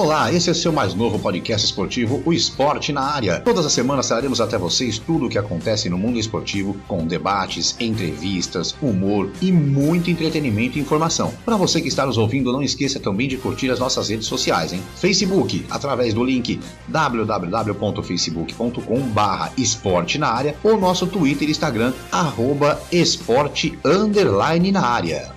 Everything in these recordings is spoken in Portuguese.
Olá, esse é o seu mais novo podcast esportivo, o Esporte na Área. Todas as semanas traremos até vocês tudo o que acontece no mundo esportivo, com debates, entrevistas, humor e muito entretenimento e informação. Para você que está nos ouvindo, não esqueça também de curtir as nossas redes sociais, hein? Facebook, através do link www.facebook.com/esporte na área ou nosso Twitter e Instagram, @esporte_na área.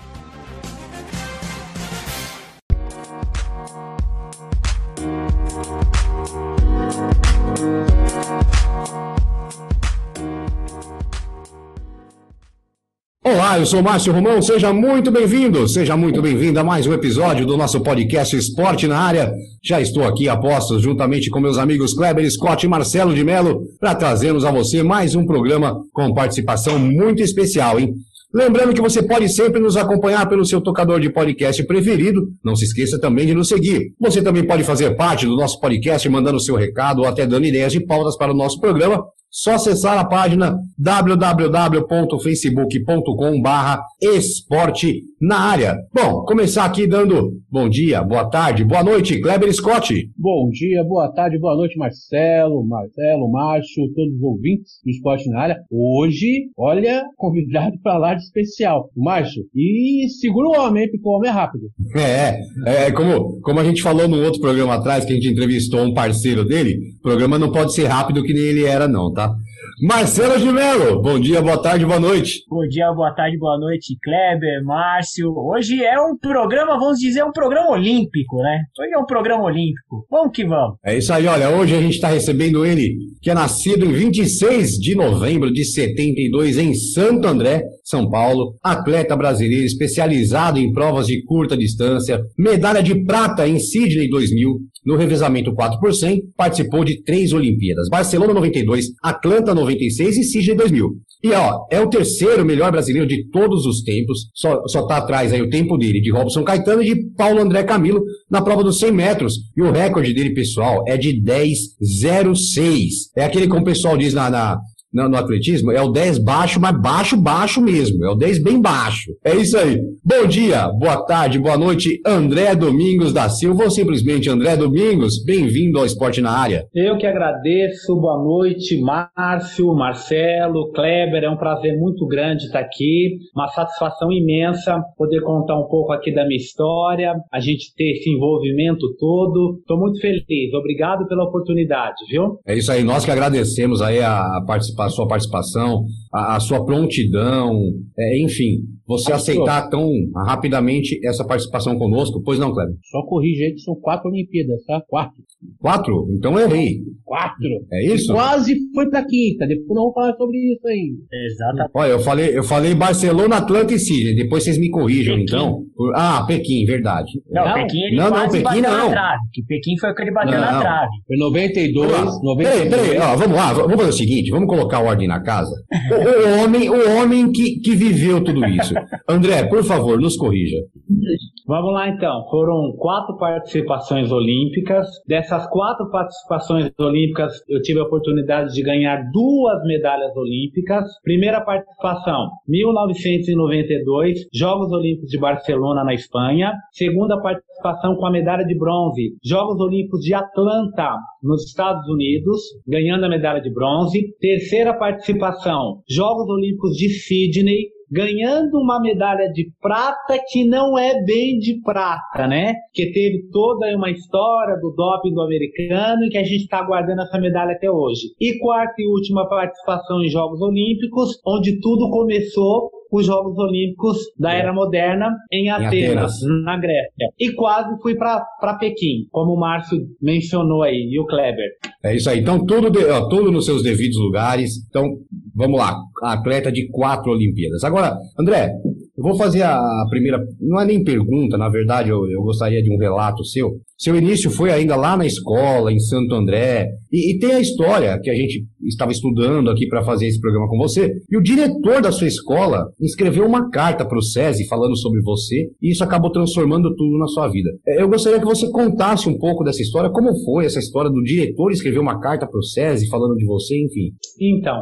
Olá, eu sou Márcio Romão, seja muito bem-vindo a mais um episódio do nosso podcast Esporte na Área. Já estou aqui a postos juntamente com meus amigos Kleber, Scott e Marcelo de Mello para trazermos a você mais um programa com participação muito especial, hein? Lembrando que você pode sempre nos acompanhar pelo seu tocador de podcast preferido. Não se esqueça também de nos seguir. Você também pode fazer parte do nosso podcast mandando seu recado ou até dando ideias de pautas para o nosso programa. Só acessar a página www.facebook.com/esporte na área. Bom, começar aqui dando bom dia, boa tarde, boa noite, Kleber, Scott. Bom dia, boa tarde, boa noite, Marcelo, Márcio, todos os ouvintes do Esporte na Área. Hoje, olha, convidado para lá de especial, Márcio. E segura o homem, porque o homem é rápido. Como a gente falou no outro programa atrás, que a gente entrevistou um parceiro dele, o programa não pode ser rápido que nem ele era, não, tá? Marcelo de Mello, bom dia, boa tarde, boa noite. Bom dia, boa tarde, boa noite, Kleber, Márcio. Hoje é um programa, vamos dizer, um programa olímpico, né? Hoje é um programa olímpico. Vamos que vamos. É isso aí, olha, hoje a gente está recebendo ele, que é nascido em 26 de novembro de 72 em Santo André, São Paulo, atleta brasileiro especializado em provas de curta distância, medalha de prata em Sydney 2000, no revezamento 4x100, participou de 3 Olimpíadas, Barcelona 92, Atlanta 96 e Sydney 2000. E ó, é o terceiro melhor brasileiro de todos os tempos, só tá atrás aí o tempo dele, de Robson Caetano e de Paulo André Camilo, na prova dos 100 metros. E o recorde dele, pessoal, é de 10,06. É aquele como o pessoal diz no atletismo, é o 10 baixo, mas baixo mesmo, é o 10 bem baixo. É isso aí. Bom dia, boa tarde, boa noite, André Domingos da Silva, ou simplesmente André Domingos, bem-vindo ao Esporte na Área. Eu que agradeço, boa noite, Márcio, Marcelo, Kleber, é um prazer muito grande estar aqui, uma satisfação imensa poder contar um pouco aqui da minha história, a gente ter esse envolvimento todo, estou muito feliz, obrigado pela oportunidade, viu? É isso aí, nós que agradecemos aí a participação, a sua participação, a sua prontidão, enfim, você aceitar tão rapidamente essa participação conosco, pois não, Kleber? Só corrige aí que são 4 Olimpíadas, tá? 4. 4? Então eu errei. 4. É isso? E quase foi pra 5ª, depois não vou falar sobre isso ainda. Exatamente. Olha, eu falei Barcelona, Atlanta e Sydney, depois vocês me corrijam, Pequim. Então. Pequim, verdade. Não, Pequim ele quase bateu na trave, que Pequim foi o que ele bateu na trave. Foi 92. Peraí, ó, vamos lá, vamos fazer o seguinte, vamos colocar a ordem na casa. O homem que viveu tudo isso. André, por favor, nos corrija. Vamos lá, então. Foram 4 participações olímpicas. Dessas 4 participações olímpicas, eu tive a oportunidade de ganhar 2 medalhas olímpicas. Primeira participação, 1992, Jogos Olímpicos de Barcelona, na Espanha. Segunda participação com a medalha de bronze, Jogos Olímpicos de Atlanta, nos Estados Unidos, ganhando a medalha de bronze. Terceira participação, Jogos Olímpicos de Sydney, ganhando uma medalha de prata que não é bem de prata, né? Que teve toda uma história do doping do americano e que a gente está aguardando essa medalha até hoje. E quarta e última participação em Jogos Olímpicos, onde tudo começou, os Jogos Olímpicos da Era Moderna em Atenas, na Grécia. E quase fui para Pequim, como o Márcio mencionou aí, e o Kleber. É isso aí, então tudo nos seus devidos lugares. Então, vamos lá, atleta de 4 Olimpíadas. Agora, André, eu vou fazer a primeira, não é nem pergunta, na verdade eu gostaria de um relato seu. Seu início foi ainda lá na escola, em Santo André, e tem a história que a gente estava estudando aqui para fazer esse programa com você, e o diretor da sua escola escreveu uma carta para o SESI falando sobre você, e isso acabou transformando tudo na sua vida. Eu gostaria que você contasse um pouco dessa história, como foi essa história do diretor escrever uma carta para o SESI falando de você, enfim. Então,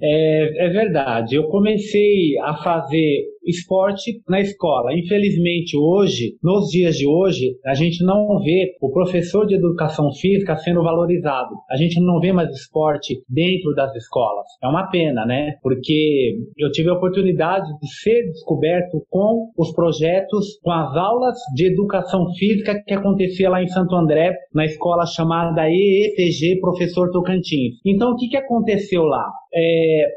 é verdade, eu comecei a fazer esporte na escola. Infelizmente, hoje, nos dias de hoje, a gente não vê o professor de educação física sendo valorizado. A gente não vê mais esporte dentro das escolas. É uma pena, né? Porque eu tive a oportunidade de ser descoberto com os projetos, com as aulas de educação física que acontecia lá em Santo André, na escola chamada EETG Professor Tocantins. Então, o que aconteceu lá?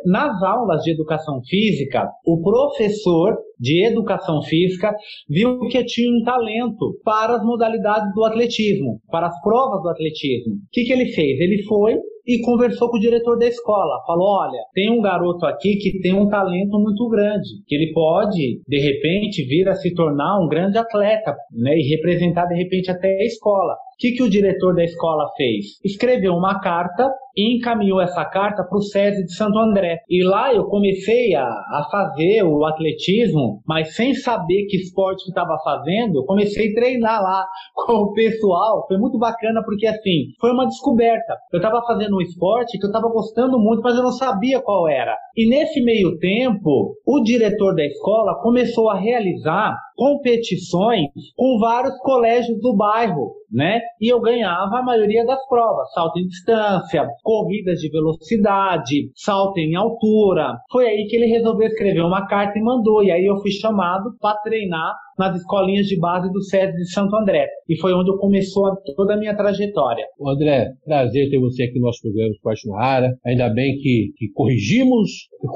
Nas aulas de educação física, o professor de educação física viu que tinha um talento para as modalidades do atletismo, para as provas do atletismo. O que ele fez? Ele foi e conversou com o diretor da escola. Falou, olha, tem um garoto aqui que tem um talento muito grande, que ele pode, de repente, vir a se tornar um grande atleta, né, e representar, de repente, até a escola. O que o diretor da escola fez? Escreveu uma carta e encaminhou essa carta para o SESI de Santo André. E lá eu comecei a fazer o atletismo, mas sem saber que esporte que estava fazendo, eu comecei a treinar lá com o pessoal. Foi muito bacana porque, assim, foi uma descoberta. Eu estava fazendo um esporte que eu estava gostando muito, mas eu não sabia qual era. E nesse meio tempo, o diretor da escola começou a realizar competições com vários colégios do bairro, né? E eu ganhava a maioria das provas, salto em distância, corridas de velocidade, salto em altura. Foi aí que ele resolveu escrever uma carta e mandou, e aí eu fui chamado para treinar nas escolinhas de base do SESI de Santo André. E foi onde começou toda a minha trajetória. André, prazer ter você aqui no nosso programa de Esporte na Área. Ainda bem que corrigimos o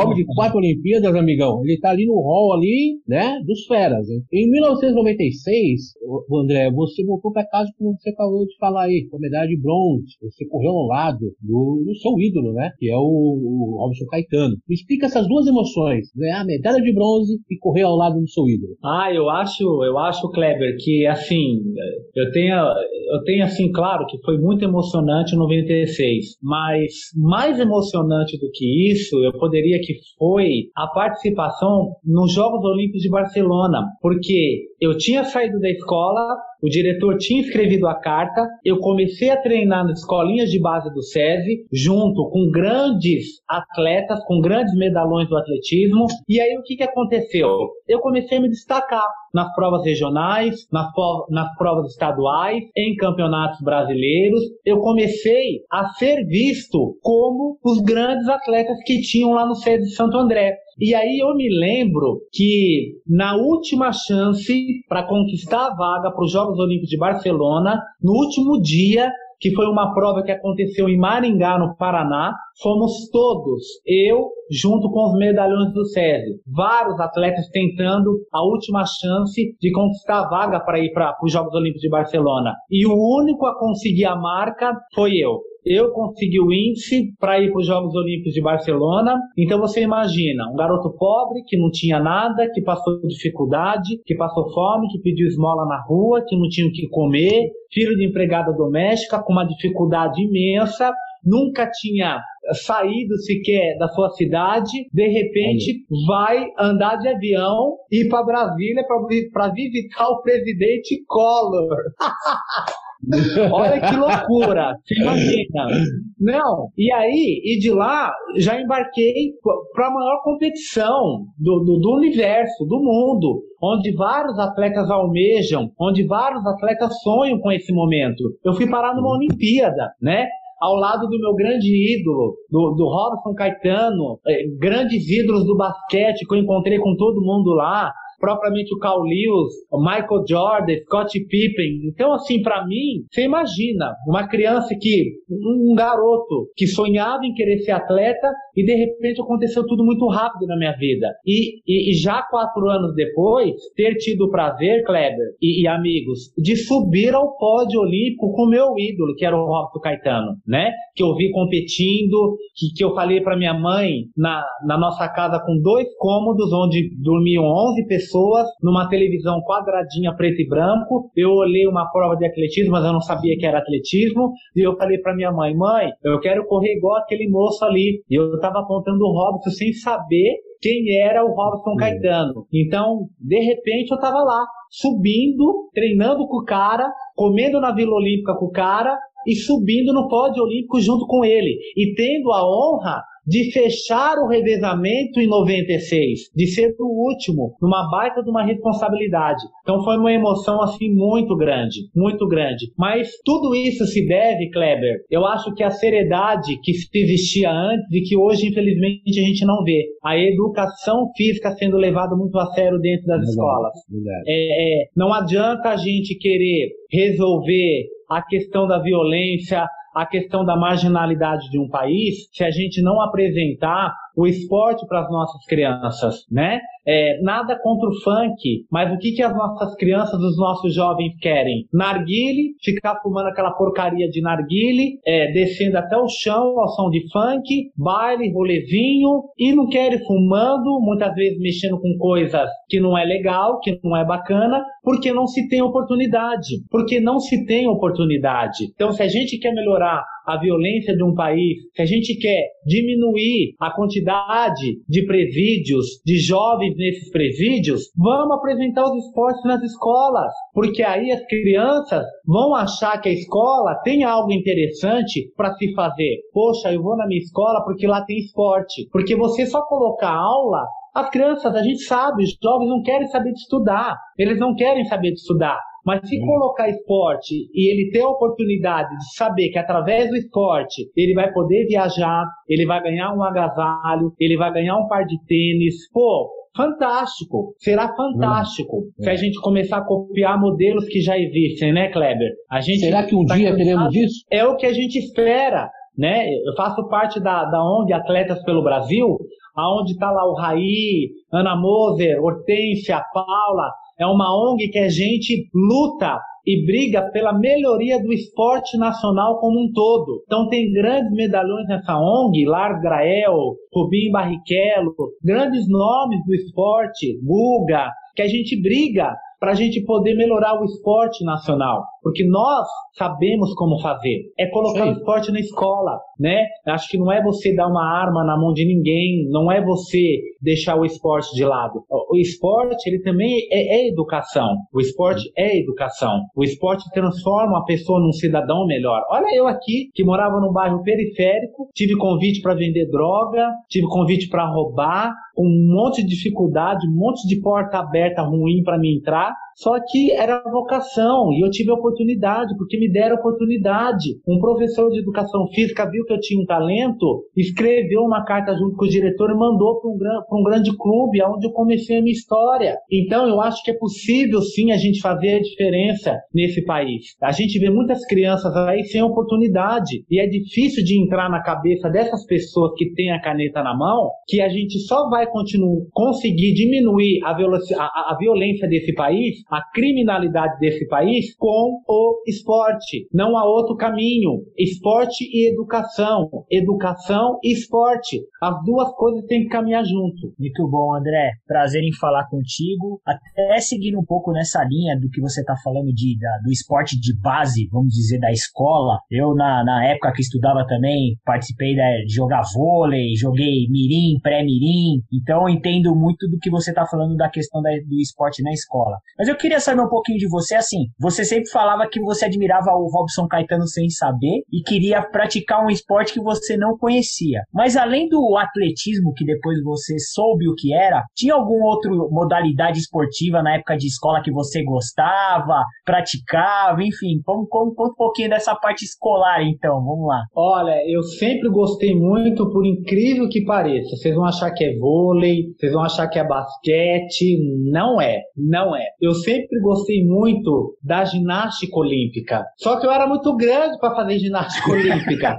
homem de 4 Olimpíadas, amigão. Ele tá ali no hall ali, né, dos feras. Hein? Em 1996, André, você voltou para casa, como você acabou de falar aí, com a medalha de bronze. Você correu ao lado do seu ídolo, né, que é o Robson Caetano. Me explica essas duas emoções, ganhar a medalha de bronze e correr ao lado do seu ídolo. Eu acho, Kleber, que assim, eu tenho assim, claro que foi muito emocionante 96, mas mais emocionante do que isso, eu poderia que foi a participação nos Jogos Olímpicos de Barcelona, porque eu tinha saído da escola, o diretor tinha escrevido a carta, eu comecei a treinar nas escolinhas de base do SESI, junto com grandes atletas, com grandes medalhões do atletismo, e aí o que aconteceu? Eu comecei a me destacar nas provas regionais, nas provas estaduais, em campeonatos brasileiros. Eu comecei a ser visto como os grandes atletas que tinham lá no SESI de Santo André. E aí eu me lembro que na última chance para conquistar a vaga para os Jogos Olímpicos de Barcelona, no último dia, que foi uma prova que aconteceu em Maringá, no Paraná, fomos todos, eu junto com os medalhões do SESI, vários atletas tentando a última chance de conquistar a vaga para ir para os Jogos Olímpicos de Barcelona. E o único a conseguir a marca foi eu. Eu consegui o índice para ir para os Jogos Olímpicos de Barcelona. Então você imagina, um garoto pobre que não tinha nada, que passou dificuldade, que passou fome, que pediu esmola na rua, que não tinha o que comer, filho de empregada doméstica com uma dificuldade imensa, nunca tinha saído sequer da sua cidade, de repente vai andar de avião e ir para Brasília para visitar o presidente Collor. Olha que loucura, se imagina. Não, e de lá já embarquei para a maior competição do universo, do mundo, onde vários atletas almejam, onde vários atletas sonham com esse momento. Eu fui parar numa Olimpíada, né? Ao lado do meu grande ídolo, do Robson Caetano, grandes ídolos do basquete que eu encontrei com todo mundo lá, propriamente o Carl Lewis, o Michael Jordan, Scottie Pippen. Então, assim, pra mim, você imagina uma criança um garoto que sonhava em querer ser atleta e, de repente, aconteceu tudo muito rápido na minha vida. E já 4 anos depois, ter tido o prazer, Kleber e amigos, de subir ao pódio olímpico com o meu ídolo, que era o Robson Caetano, né? Que eu vi competindo, que eu falei pra minha mãe, na nossa casa com 2 cômodos, onde dormiam 11 pessoas, numa televisão quadradinha preto e branco. Eu olhei uma prova de atletismo, mas eu não sabia que era atletismo, e eu falei pra minha mãe, eu quero correr igual aquele moço ali, e eu tava apontando o Robson sem saber quem era o Robson Caetano. Então, de repente, eu tava lá, subindo, treinando com o cara, comendo na Vila Olímpica com o cara, e subindo no pódio olímpico junto com ele, e tendo a honra de fechar o revezamento em 96, de ser o último, numa baita de uma responsabilidade. Então foi uma emoção assim muito grande, muito grande. Mas tudo isso se deve, Kleber, eu acho que a seriedade que existia antes e que hoje infelizmente a gente não vê. A educação física sendo levada muito a sério dentro das escolas. Não adianta a gente querer resolver a questão da violência, a questão da marginalidade de um país, se a gente não apresentar o esporte para as nossas crianças, né? Nada contra o funk, mas o que as nossas crianças, os nossos jovens querem? Narguile, ficar fumando aquela porcaria de narguile, descendo até o chão ao som de funk, baile, rolezinho, e não querem fumando, muitas vezes mexendo com coisas que não é legal, que não é bacana, porque não se tem oportunidade, Então, se a gente quer melhorar a violência de um país, se a gente quer diminuir a quantidade de presídios, de jovens nesses presídios, vamos apresentar os esportes nas escolas, porque aí as crianças vão achar que a escola tem algo interessante para se fazer. Poxa, eu vou na minha escola porque lá tem esporte, porque você só colocar aula, as crianças, a gente sabe, os jovens não querem saber de estudar, mas se colocar esporte e ele ter a oportunidade de saber que através do esporte ele vai poder viajar, ele vai ganhar um agasalho, ele vai ganhar um par de tênis, fantástico, será fantástico se a gente começar a copiar modelos que já existem, né, Kleber? Será que um dia teremos disso? É o que a gente espera, né? Eu faço parte da ONG Atletas pelo Brasil, aonde está lá o Raí, Ana Moser, Hortência, Paula. É uma ONG que a gente luta e briga pela melhoria do esporte nacional como um todo. Então tem grandes medalhões nessa ONG, Lars Grael, Rubim Barrichello, grandes nomes do esporte, Guga, que a gente briga para a gente poder melhorar o esporte nacional, porque nós sabemos como fazer, é colocar o esporte na escola, né? Acho que não é você dar uma arma na mão de ninguém, não é você deixar o esporte de lado. O esporte, ele também é educação, o esporte é educação, o esporte transforma a pessoa num cidadão melhor. Olha eu aqui, que morava num bairro periférico, tive convite para vender droga, tive convite para roubar, um monte de dificuldade, um monte de porta aberta ruim para mim entrar, só que era vocação e eu tive a oportunidade, porque me deram oportunidade. Um professor de educação física viu que eu tinha um talento, escreveu uma carta junto com o diretor e mandou para um grande clube, onde eu comecei a minha história. Então eu acho que é possível sim a gente fazer a diferença nesse país. A gente vê muitas crianças aí sem oportunidade e é difícil de entrar na cabeça dessas pessoas que têm a caneta na mão, que a gente só vai conseguir diminuir a violência desse país, a criminalidade desse país com o esporte. Não há outro caminho. Esporte e educação. Educação e esporte. As duas coisas têm que caminhar junto. Muito bom, André. Prazer em falar contigo. Até seguindo um pouco nessa linha do que você está falando do esporte de base, vamos dizer, da escola. Eu, na época que estudava também, participei de jogar vôlei, joguei mirim, pré-mirim. Então, eu entendo muito do que você está falando da questão do esporte na escola. Mas eu queria saber um pouquinho de você, assim, você sempre falava que você admirava o Robson Caetano sem saber e queria praticar um esporte que você não conhecia. Mas além do atletismo, que depois você soube o que era, tinha alguma outra modalidade esportiva na época de escola que você gostava, praticava, enfim, conta um pouquinho dessa parte escolar, então, vamos lá. Olha, eu sempre gostei muito, por incrível que pareça, vocês vão achar que é vôlei, vocês vão achar que é basquete, não é. Eu sempre gostei muito da ginástica olímpica. Só que eu era muito grande para fazer ginástica olímpica.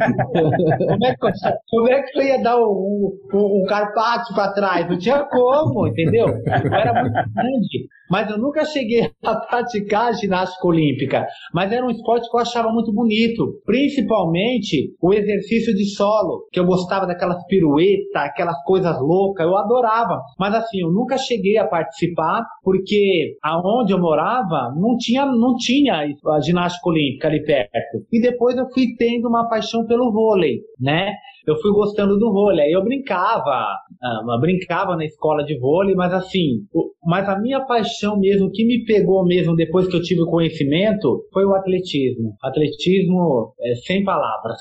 Como é que eu ia dar um carpaccio para trás? Não tinha como, entendeu? Eu era muito grande. Mas eu nunca cheguei a praticar ginástica olímpica. Mas era um esporte que eu achava muito bonito. Principalmente o exercício de solo, que eu gostava daquelas piruetas, aquelas coisas loucas. Eu adorava. Mas assim, eu nunca cheguei a participar, porque aonde eu morava não tinha a ginástica olímpica ali perto. E depois eu fui tendo uma paixão pelo vôlei, né? Eu fui gostando do vôlei. Aí eu brincava brincava na escola de vôlei, mas assim, mas a minha paixão mesmo, que me pegou mesmo depois que eu tive o conhecimento, foi o atletismo. Atletismo é sem palavras.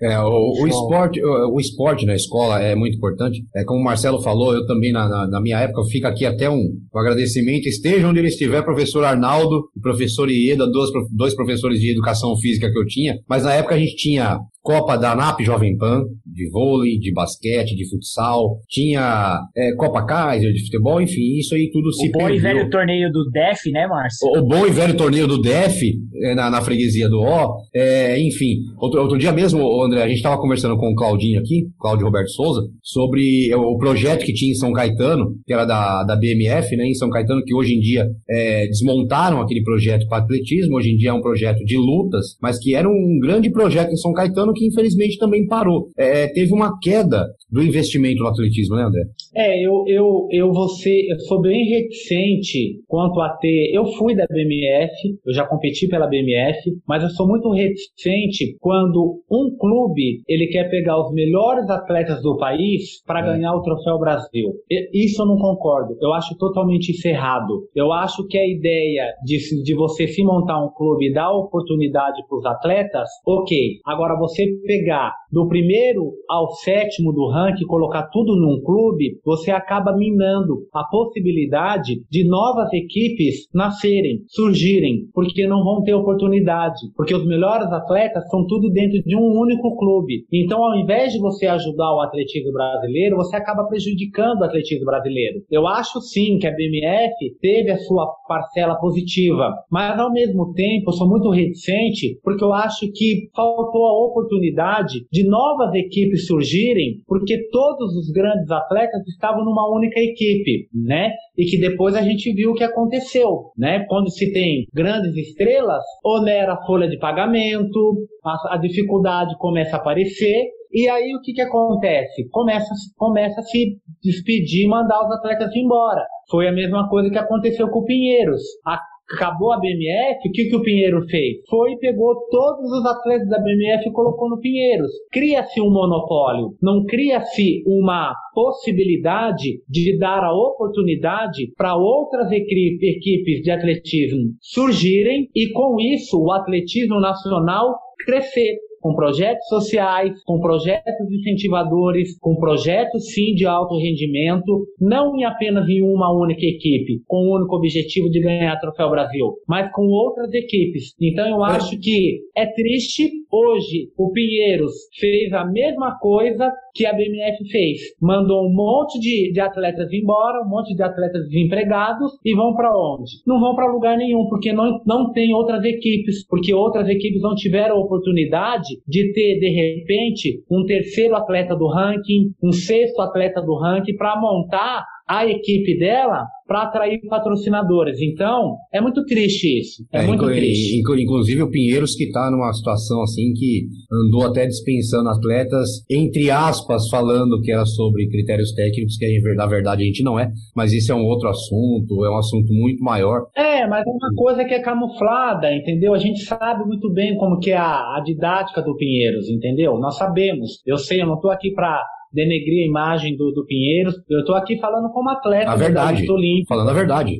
É, o esporte na escola é muito importante. É, como o Marcelo falou, eu também na minha época, eu fico aqui até um agradecimento, esteja onde ele estiver, professor Arnaldo e professor Ieda, dois professores de educação física que eu tinha, mas na época a gente tinha Copa da ANAP Jovem Pan, de vôlei, de basquete, de futsal, tinha Copa Kaiser, de futebol, enfim, isso aí tudo se perdeu. O bom e velho torneio do DEF, né, Márcio? O bom e velho torneio do DEF, na freguesia do O, enfim. Outro dia mesmo, André, a gente estava conversando com o Claudinho aqui, Cláudio Roberto Souza, sobre o projeto que tinha em São Caetano, que era da BMF, né, em São Caetano, que hoje em dia desmontaram aquele projeto para atletismo, hoje em dia é um projeto de lutas, mas que era um grande projeto em São Caetano, que infelizmente também parou. Teve uma queda do investimento no atletismo, né, André? Eu sou bem reticente quanto a ter... Eu fui da BMF, eu já competi pela BMF, mas eu sou muito reticente quando um clube, ele quer pegar os melhores atletas do país para ganhar o Troféu Brasil. Isso eu não concordo. Eu acho totalmente isso errado. Eu acho que a ideia de você se montar um clube e dar oportunidade para os atletas, ok. Agora, você pegar do primeiro ao sétimo do ranking, colocar tudo num clube, você acaba minando a possibilidade de novas equipes nascerem, surgirem, porque não vão ter oportunidade, porque os melhores atletas são tudo dentro de um único clube. Então, ao invés de você ajudar o atletismo brasileiro, você acaba prejudicando o atletismo brasileiro. Eu acho sim que a BMF teve a sua parcela positiva, mas ao mesmo tempo eu sou muito reticente, porque eu acho que faltou a oportunidade de novas equipes surgirem, porque todos os grandes atletas estavam numa única equipe, né? E que depois a gente viu o que aconteceu, né? Quando se tem grandes estrelas, onera a folha de pagamento, a dificuldade começa a aparecer. E aí o que acontece? Começa a se despedir e mandar os atletas embora. Foi a mesma coisa que aconteceu com o Pinheiros. Acabou a BMF, o que o Pinheiro fez? Foi e pegou todos os atletas da BMF e colocou no Pinheiros. Cria-se um monopólio, não cria-se uma possibilidade de dar a oportunidade para outras equipes de atletismo surgirem e com isso o atletismo nacional crescer. Com projetos sociais, com projetos incentivadores, com projetos sim de alto rendimento, não em apenas em uma única equipe, com o único objetivo de ganhar Troféu Brasil, mas com outras equipes. Então eu acho que é triste, hoje o Pinheiros fez a mesma coisa que a BMF fez, mandou um monte de atletas embora, um monte de atletas desempregados e vão para onde? Não vão para lugar nenhum, porque não tem outras equipes, porque outras equipes não tiveram oportunidade de ter, de repente, um terceiro atleta do ranking, um sexto atleta do ranking, para montar a equipe dela para atrair patrocinadores. Então, é muito triste isso. É muito triste. Inclusive o Pinheiros, que está numa situação assim que andou até dispensando atletas, entre aspas, falando que era sobre critérios técnicos, que na verdade a gente não é, mas isso é um outro assunto, é um assunto muito maior. Mas é uma coisa que é camuflada, entendeu? A gente sabe muito bem como que é a didática do Pinheiros, entendeu? Nós sabemos. Eu sei, eu não estou aqui para denegrir a imagem do Pinheiros, eu estou aqui falando como atleta. A verdade, falando a verdade.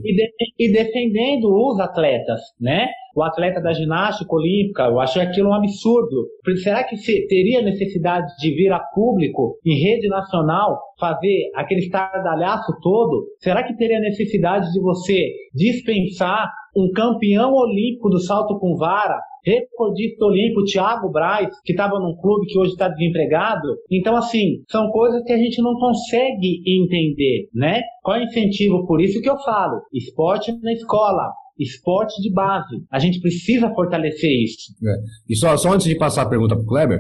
E defendendo os atletas, né? O atleta da ginástica olímpica, eu achei aquilo um absurdo. Será que teria necessidade de vir a público, em rede nacional, fazer aquele estardalhaço todo? Será que teria necessidade de você dispensar um campeão olímpico do salto com vara, recordista olímpico Thiago Braz, que estava num clube que hoje está desempregado? Então, assim, são coisas que a gente não consegue entender, né? Qual é o incentivo? Por isso que eu falo, esporte na escola, esporte de base. A gente precisa fortalecer isso. E só antes de passar a pergunta para o Kleber,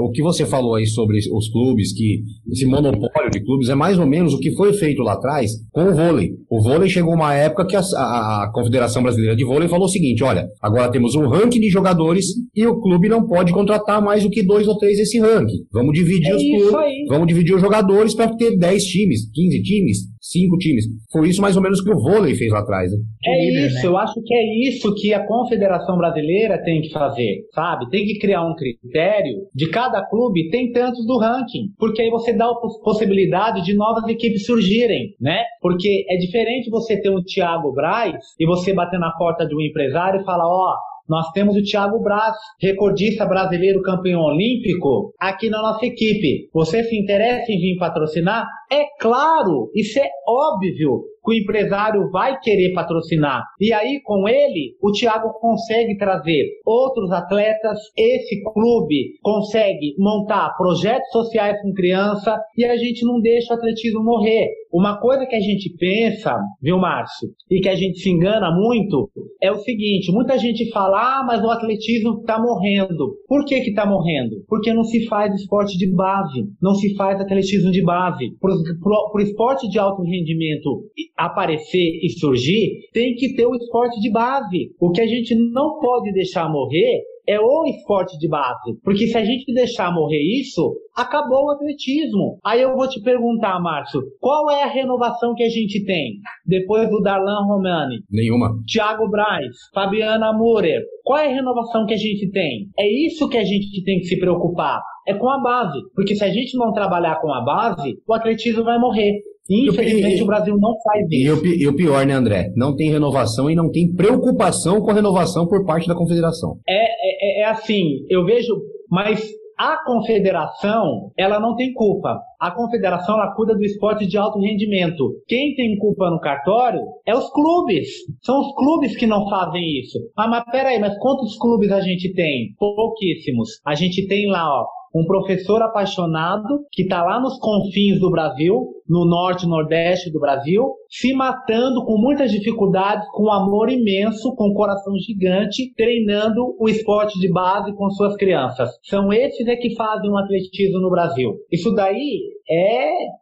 o que você falou aí sobre os clubes, que esse monopólio de clubes é mais ou menos o que foi feito lá atrás com o vôlei. O vôlei chegou uma época que a Confederação Brasileira de Vôlei falou o seguinte: olha, agora temos um ranking de jogadores e o clube não pode contratar mais do que 2 ou 3 desse ranking. Vamos dividir os clubes, vamos dividir os jogadores para ter 10 times, 15 times, 5 times. Foi isso mais ou menos que o vôlei fez lá atrás. Né? É isso, né? Eu acho que é isso que a Confederação Brasileira tem que fazer, sabe? Tem que criar um critério de cada clube tem tantos do ranking, porque aí você dá a possibilidade de novas equipes surgirem, né? Porque é diferente você ter um Thiago Braz e você bater na porta de um empresário e falar, ó, nós temos o Thiago Braz, recordista brasileiro campeão olímpico, aqui na nossa equipe. Você se interessa em vir patrocinar? É claro, isso é óbvio que o empresário vai querer patrocinar. E aí, com ele, o Thiago consegue trazer outros atletas, esse clube consegue montar projetos sociais com criança e a gente não deixa o atletismo morrer. Uma coisa que a gente pensa, viu, Márcio, e que a gente se engana muito, é o seguinte, muita gente fala, ah, mas o atletismo está morrendo. Por que está morrendo? Porque não se faz esporte de base, não se faz atletismo de base. Para o esporte de alto rendimento aparecer e surgir, tem que ter o esporte de base. O que a gente não pode deixar morrer é o esporte de base. Porque se a gente deixar morrer isso, acabou o atletismo. Aí eu vou te perguntar, Márcio, qual é a renovação que a gente tem? Depois do Darlan Romani. Nenhuma. Thiago Braz, Fabiana Murer. Qual é a renovação que a gente tem? É isso que a gente tem que se preocupar. É com a base. Porque se a gente não trabalhar com a base, o atletismo vai morrer. Infelizmente o Brasil não faz isso. E o pior, né, André? Não tem renovação e não tem preocupação com a renovação por parte da confederação. É assim, eu vejo, mas a confederação, ela não tem culpa. A confederação, ela cuida do esporte de alto rendimento. Quem tem culpa no cartório é os clubes. São os clubes que não fazem isso. Ah, mas peraí, mas quantos clubes a gente tem? Pouquíssimos. A gente tem lá, ó, um professor apaixonado que está lá nos confins do Brasil, no norte e nordeste do Brasil, se matando com muitas dificuldades, com um amor imenso, com um coração gigante, treinando o esporte de base com suas crianças. São esses é que fazem o atletismo no Brasil. Isso daí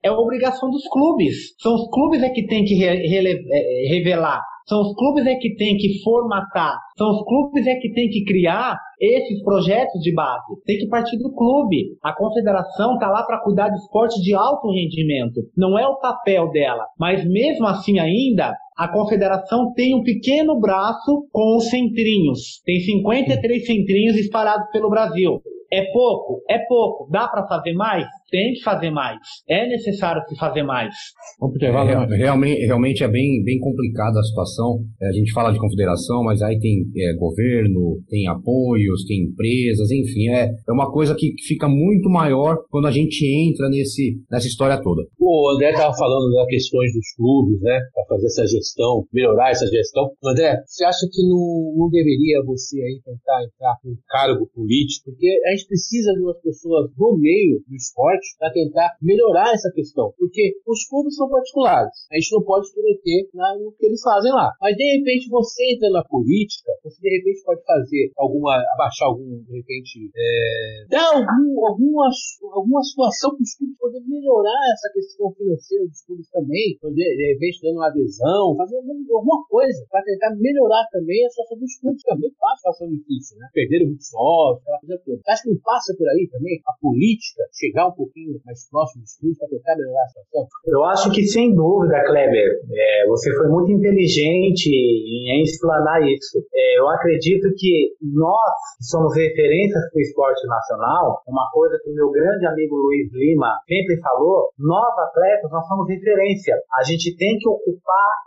é obrigação dos clubes. São os clubes é que tem que revelar. São os clubes é que tem que formatar, são os clubes é que tem que criar esses projetos de base. Tem que partir do clube. A confederação está lá para cuidar de esporte de alto rendimento. Não é o papel dela. Mas mesmo assim ainda, a confederação tem um pequeno braço com os centrinhos. Tem 53 centrinhos espalhados pelo Brasil. É pouco. Dá para fazer mais? Tem que fazer mais. É necessário se fazer mais. Realmente é bem complicada a situação. A gente fala de confederação, mas aí tem governo, tem apoios, tem empresas, enfim. É uma coisa que fica muito maior quando a gente entra nessa história toda. O André estava falando das questões dos clubes, né? Para fazer essa gestão, melhorar essa gestão. André, você acha que não deveria você aí tentar entrar com um cargo político? Porque a gente precisa de umas pessoas no meio do esporte para tentar melhorar essa questão, porque os clubes são particulares, a gente não pode prometer no que eles fazem lá, mas de repente você entra na política, você de repente pode fazer alguma situação para os clubes poderem melhorar essa questão financeira dos clubes também, de repente dando uma adesão, fazer alguma coisa para tentar melhorar também a situação dos clubes, também faz uma situação difícil, né? Perderam muito sócio, aquela coisa toda. Acho que não passa por aí também a política chegar um pouquinho mais próximo dos clubes para tentar melhorar a situação? Eu acho que sem dúvida, Kleber, você foi muito inteligente em explanar isso. Eu acredito que nós, que somos referências para o esporte nacional, uma coisa que o meu grande amigo Luiz Lima sempre falou, nós atletas, nós somos referência. A gente tem que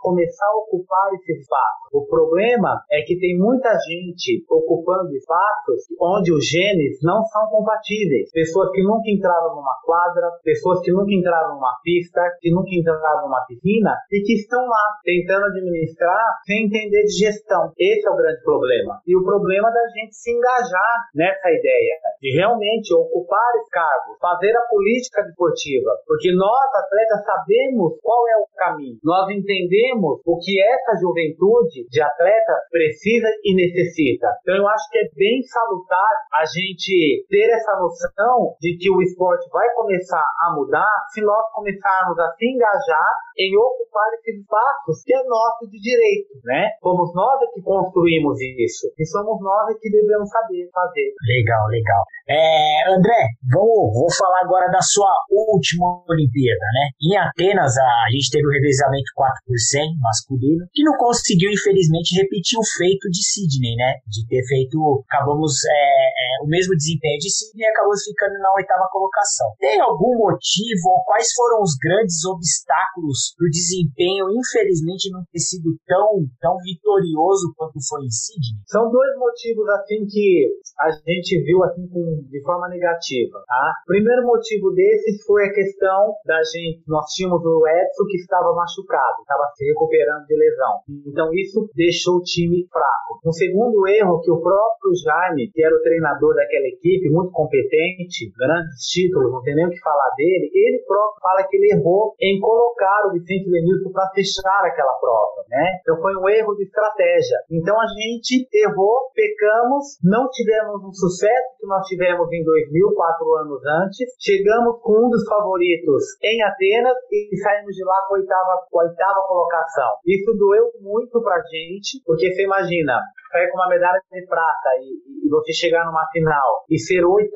começar a ocupar esse espaço. O problema é que tem muita gente ocupando espaços onde o genes não são compatíveis. Pessoas que nunca entraram numa quadra, pessoas que nunca entraram numa pista, que nunca entraram numa piscina e que estão lá tentando administrar sem entender de gestão. Esse é o grande problema. E o problema da gente se engajar nessa ideia de realmente ocupar esse cargo, fazer a política desportiva, porque nós, atletas, sabemos qual é o caminho. Nós entendemos o que essa juventude de atletas precisa e necessita. Então eu acho que é bem salutar a gente ter essa noção de que o esporte vai começar a mudar se nós começarmos a se engajar em ocupar esses espaços que é nosso de direito, né? Somos nós que construímos isso e somos nós que devemos saber fazer. Legal, legal. André, vou falar agora da sua última Olimpíada, né? Em Atenas, a gente teve o revezamento 4x100 masculino, que não conseguiu, infelizmente, repetir o feito de Sydney, né? De ter feito, o mesmo desempenho de Sydney e acabamos ficando na 8ª colocação. Tem algum motivo ou quais foram os grandes obstáculos para o desempenho, infelizmente, não ter sido tão vitorioso quanto foi em Sydney? São dois motivos, assim, que a gente viu, assim, de forma negativa, tá? O primeiro motivo desses foi a questão da gente, nós tínhamos o Edson que estava machucado, estava se recuperando de lesão, então isso deixou o time fraco. Um segundo erro que o próprio Jaime, que era o treinador daquela equipe, muito competente, grandes títulos, não tem nem o que falar dele, ele próprio fala que ele errou em colocar o Vicente Lenilson para fechar aquela prova, né? Então foi um erro de estratégia. Então a gente errou, pecamos, não tivemos um sucesso que nós tivemos em 2000, 4 anos antes, chegamos com um dos favoritos em Atenas e saímos de lá com a oitava colocação. Isso doeu muito pra gente, porque você imagina, sair com uma medalha de prata e você chegar numa final e ser o 8º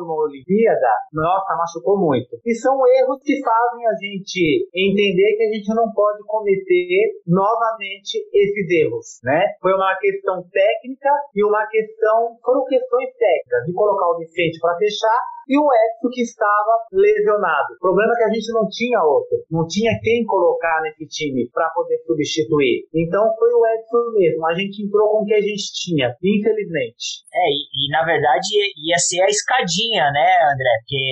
numa Olimpíada, nossa, machucou muito. E são erros que fazem a gente entender que a gente não pode cometer novamente esses erros, né? Foi uma questão técnica e foram questões técnicas, de colocar o Vicente para fechar e o Edson que estava lesionado. O problema é que a gente não tinha outro, não tinha quem colocar nesse time para poder substituir. Então foi o Edson mesmo, a gente entrou com o que a gente tinha, infelizmente. E na verdade ia ser a escadinha, né, André? Porque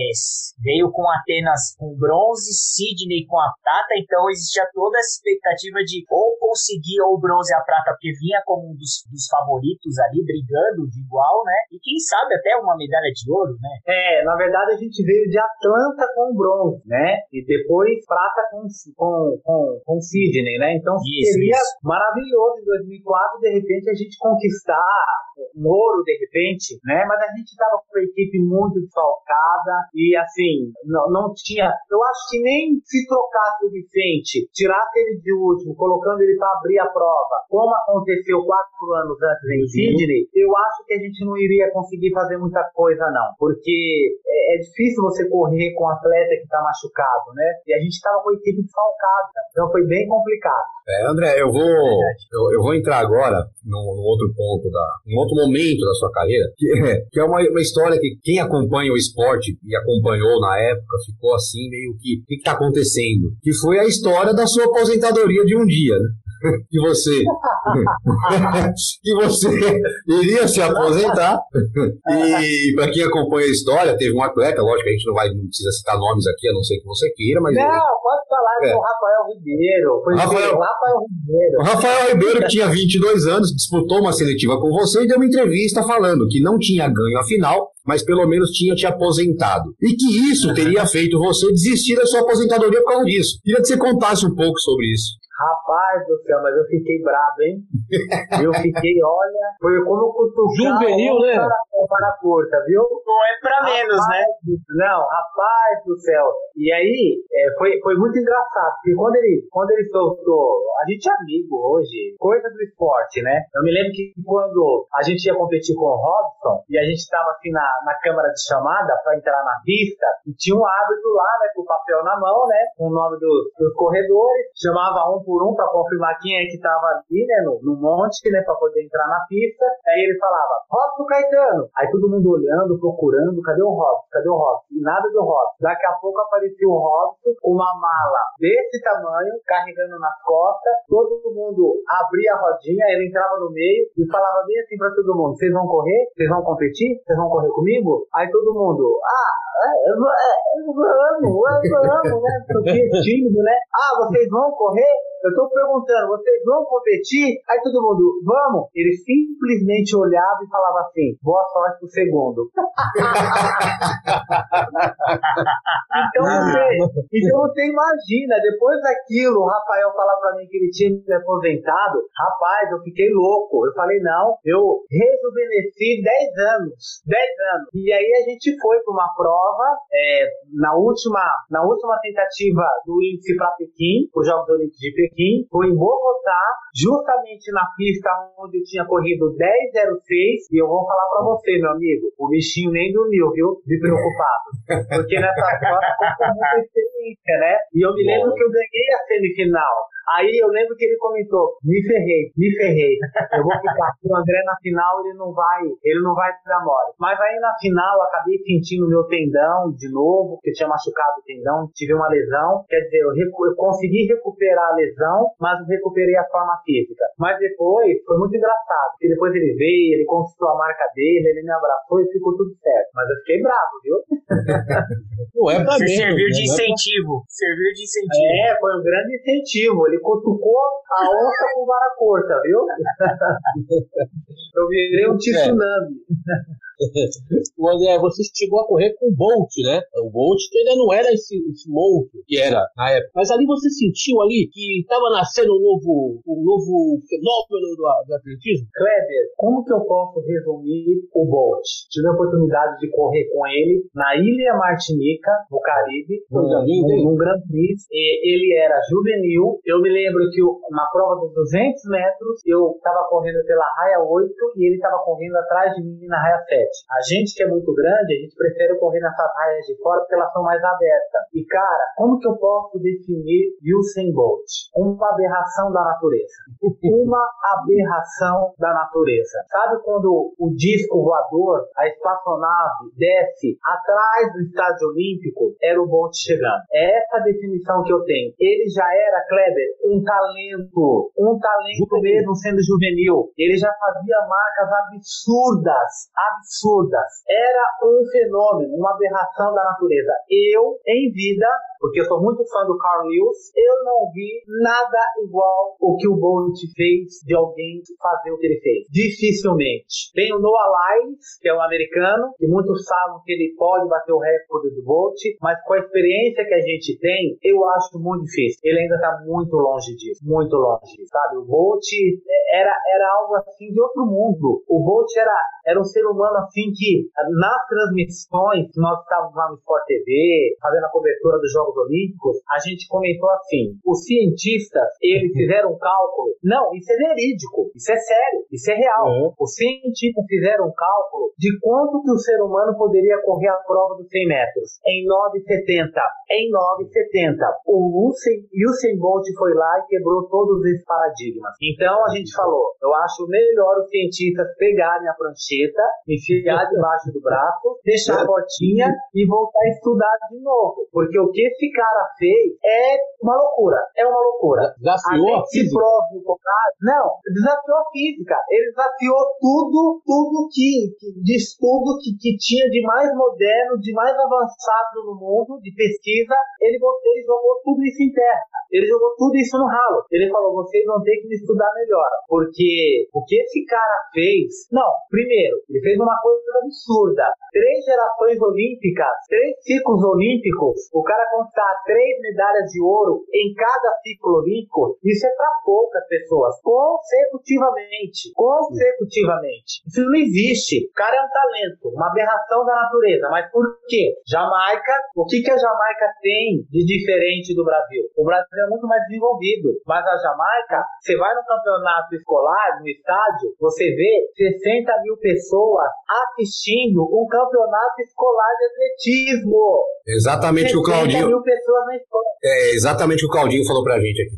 veio com Atenas com bronze, Sydney com a prata, então existia toda essa expectativa de ou conseguir ou bronze e a prata, porque vinha como um dos favoritos ali, brigando de igual, né? E quem sabe até uma medalha de ouro, né? Na verdade a gente veio de Atlanta com bronze, né? E depois prata com Sydney, né? Então seria maravilhoso em 2004, de repente, a gente conquistar um ouro, de repente, né? Mas a gente estava com uma equipe muito desfalcada e, assim, não tinha... Eu acho que nem se trocasse o Vicente, tirasse ele de último, colocando ele para abrir a prova, como aconteceu 4 anos antes em Sydney, eu acho que a gente não iria conseguir fazer muita coisa, não. Porque é difícil você correr com um atleta que está machucado, né? E a gente estava com a equipe desfalcada, então foi bem complicado. André, eu vou entrar agora num outro ponto, num outro momento da sua carreira, que é uma história que quem acompanha o esporte e acompanhou na época ficou assim meio que, o que está acontecendo? Que foi a história da sua aposentadoria de um dia, né? que você iria se aposentar. E para quem acompanha a história, teve um atleta, lógico que a gente não precisa citar nomes aqui, a não ser que você queira, mas... Não, pode falar com o Rafael Ribeiro. O Rafael Ribeiro, que tinha 22 anos, disputou uma seletiva com você e deu uma entrevista falando que não tinha ganho a final, mas pelo menos tinha te aposentado. E que isso teria feito você desistir da sua aposentadoria por causa disso. Queria que você contasse um pouco sobre isso. Rapaz do céu, mas eu fiquei brabo, hein? Eu fiquei, olha... Foi como cutucar... Juvenil, né? Para a curta, viu? Não é pra menos, né? Não, rapaz do céu. E aí, foi muito engraçado, porque quando ele soltou... A gente é amigo hoje, coisa do esporte, né? Eu me lembro que quando a gente ia competir com o Robson, e a gente tava assim na câmara de chamada, pra entrar na pista, e tinha um árbitro lá, né? Com o papel na mão, né? Com o nome dos corredores, chamava um por um para confirmar quem é que estava ali, né, no monte, né, para poder entrar na pista. Aí ele falava, Robson Caetano. Aí todo mundo olhando, procurando, cadê o Robson? Cadê o Robson? E nada do Robson. Daqui a pouco apareceu o Robson, uma mala desse tamanho, carregando nas costas. Todo mundo abria a rodinha, ele entrava no meio e falava bem assim para todo mundo, vocês vão correr? Vocês vão competir? Vocês vão correr comigo? Aí todo mundo, eu amo, né? Porque tímido, né? Vocês vão correr? Eu tô perguntando, vocês vão competir? Aí todo mundo, vamos? Ele simplesmente olhava e falava assim, boa sorte. palavras por segundo. Então você imagina, depois daquilo, o Rafael falar pra mim que ele tinha me aposentado, rapaz, eu fiquei louco. Eu falei, não, eu rejuvenesci 10 anos. 10 anos. E aí a gente foi pra uma prova, na última tentativa do índice pra Pequim, os Jogos Olímpicos de Pequim, foi em Bogotá, justamente na pista onde eu tinha corrido 10,06, e eu vou falar pra você, meu amigo, o bichinho nem dormiu, viu? De preocupado. Porque nessa prova foi muita experiência, né? E eu me lembro que eu ganhei a semifinal. Aí eu lembro que ele comentou, me ferrei, eu vou ficar com o André na final, ele não vai dar mole. Mas aí na final eu acabei sentindo o meu tendão de novo, porque eu tinha machucado o tendão, tive uma lesão, quer dizer, eu consegui recuperar a lesão, mas eu recuperei a forma física. Mas depois, foi muito engraçado, porque depois ele veio, ele conquistou a marca dele, ele me abraçou e ficou tudo certo. Mas eu fiquei bravo, viu? Não é pra mim. Serviu de incentivo. É, foi um grande incentivo, ele cutucou a onça com vara curta, viu? Eu virei um tsunami. O André, você chegou a correr com o Bolt, né? O Bolt ainda não era esse monstro que era na época. Mas ali você sentiu ali que estava nascendo um novo fenômeno do atletismo? Kleber, como que eu posso resumir o Bolt? Tive a oportunidade de correr com ele na Ilha Martinica, no Caribe, num Grand Prix. Ele era juvenil. Eu me lembro que na prova dos 200 metros, eu estava correndo pela raia 8 e ele estava correndo atrás de mim na raia 7. A gente que é muito grande, a gente prefere correr nessas raias de fora porque elas são mais abertas. E cara, como que eu posso definir Usain Bolt? Uma aberração da natureza. Uma aberração da natureza. Sabe quando o disco voador, a espaçonave, desce atrás do Estádio Olímpico? Era o Bolt chegando. É essa definição que eu tenho. Ele já era, Kleber, um talento mesmo sendo juvenil. Ele já fazia marcas absurdas. Era um fenômeno, uma aberração da natureza. Eu, em vida, porque eu sou muito fã do Carl Lewis, eu não vi nada igual o que o Bolt fez de alguém fazer o que ele fez. Dificilmente. Tem o Noah Lyles, que é um americano, que muitos falam que ele pode bater o recorde do Bolt, mas com a experiência que a gente tem, eu acho muito difícil. Ele ainda está muito longe disso, sabe? O Bolt era algo assim de outro mundo. O Bolt era um ser humano assim que, nas transmissões, nós estávamos lá no Sport TV, fazendo a cobertura dos Jogos Olímpicos, a gente comentou assim, os cientistas, eles fizeram um cálculo, não, isso é verídico, isso é sério, isso é real, Os cientistas fizeram um cálculo de quanto que o ser humano poderia correr a prova dos 100 metros, em 9,70, o Usain Bolt foi lá e quebrou todos esses paradigmas. Então a gente falou, eu acho melhor os cientistas pegarem a prancheta, enfiar debaixo do braço, deixar a portinha e voltar a estudar de novo, porque o que esse cara fez é uma loucura. Desafiou a física? Não, desafiou a física. Ele desafiou tudo que tinha de mais moderno, de mais avançado no mundo, de pesquisa. Ele jogou tudo isso em terra. Ele jogou tudo isso no ralo. Ele falou, vocês vão ter que me estudar melhor, porque o que esse cara fez... Não, primeiro, ele fez uma coisa absurda. 3 gerações olímpicas, 3 ciclos olímpicos, o cara conquistar 3 medalhas de ouro em cada ciclo olímpico, isso é para poucas pessoas, consecutivamente. Isso não existe. O cara é um talento, uma aberração da natureza. Mas por quê? Jamaica, o que a Jamaica tem de diferente do Brasil? O Brasil é muito mais desenvolvido, mas a Jamaica, você vai no campeonato escolar, no estádio, você vê 60 mil pessoas assistindo um campeonato escolar de atletismo. Exatamente o que o Claudinho... mil pessoas na escola. É exatamente o que o Claudinho falou pra gente aqui.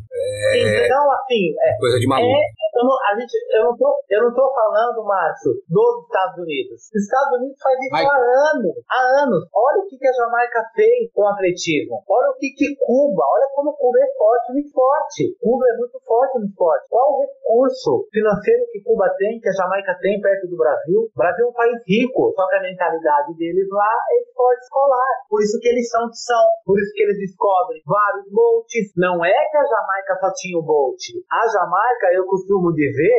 Então, assim... coisa de maluco. Eu não tô falando, Márcio, dos Estados Unidos. Os Estados Unidos faz isso há anos. Olha o que a Jamaica fez com o atletismo. Olha o que Cuba... Olha como Cuba é forte no esporte. Cuba é muito forte no esporte. Qual o recurso financeiro que Cuba tem, que a Jamaica tem perto do Brasil? O Brasil é um país rico, só que a mentalidade deles lá é esporte escolar. Por isso que eles são o que são. Por isso que eles descobrem vários moldes. Não é que a Jamaica Jamaica só tinha o Bolt. A Jamaica, eu costumo dizer,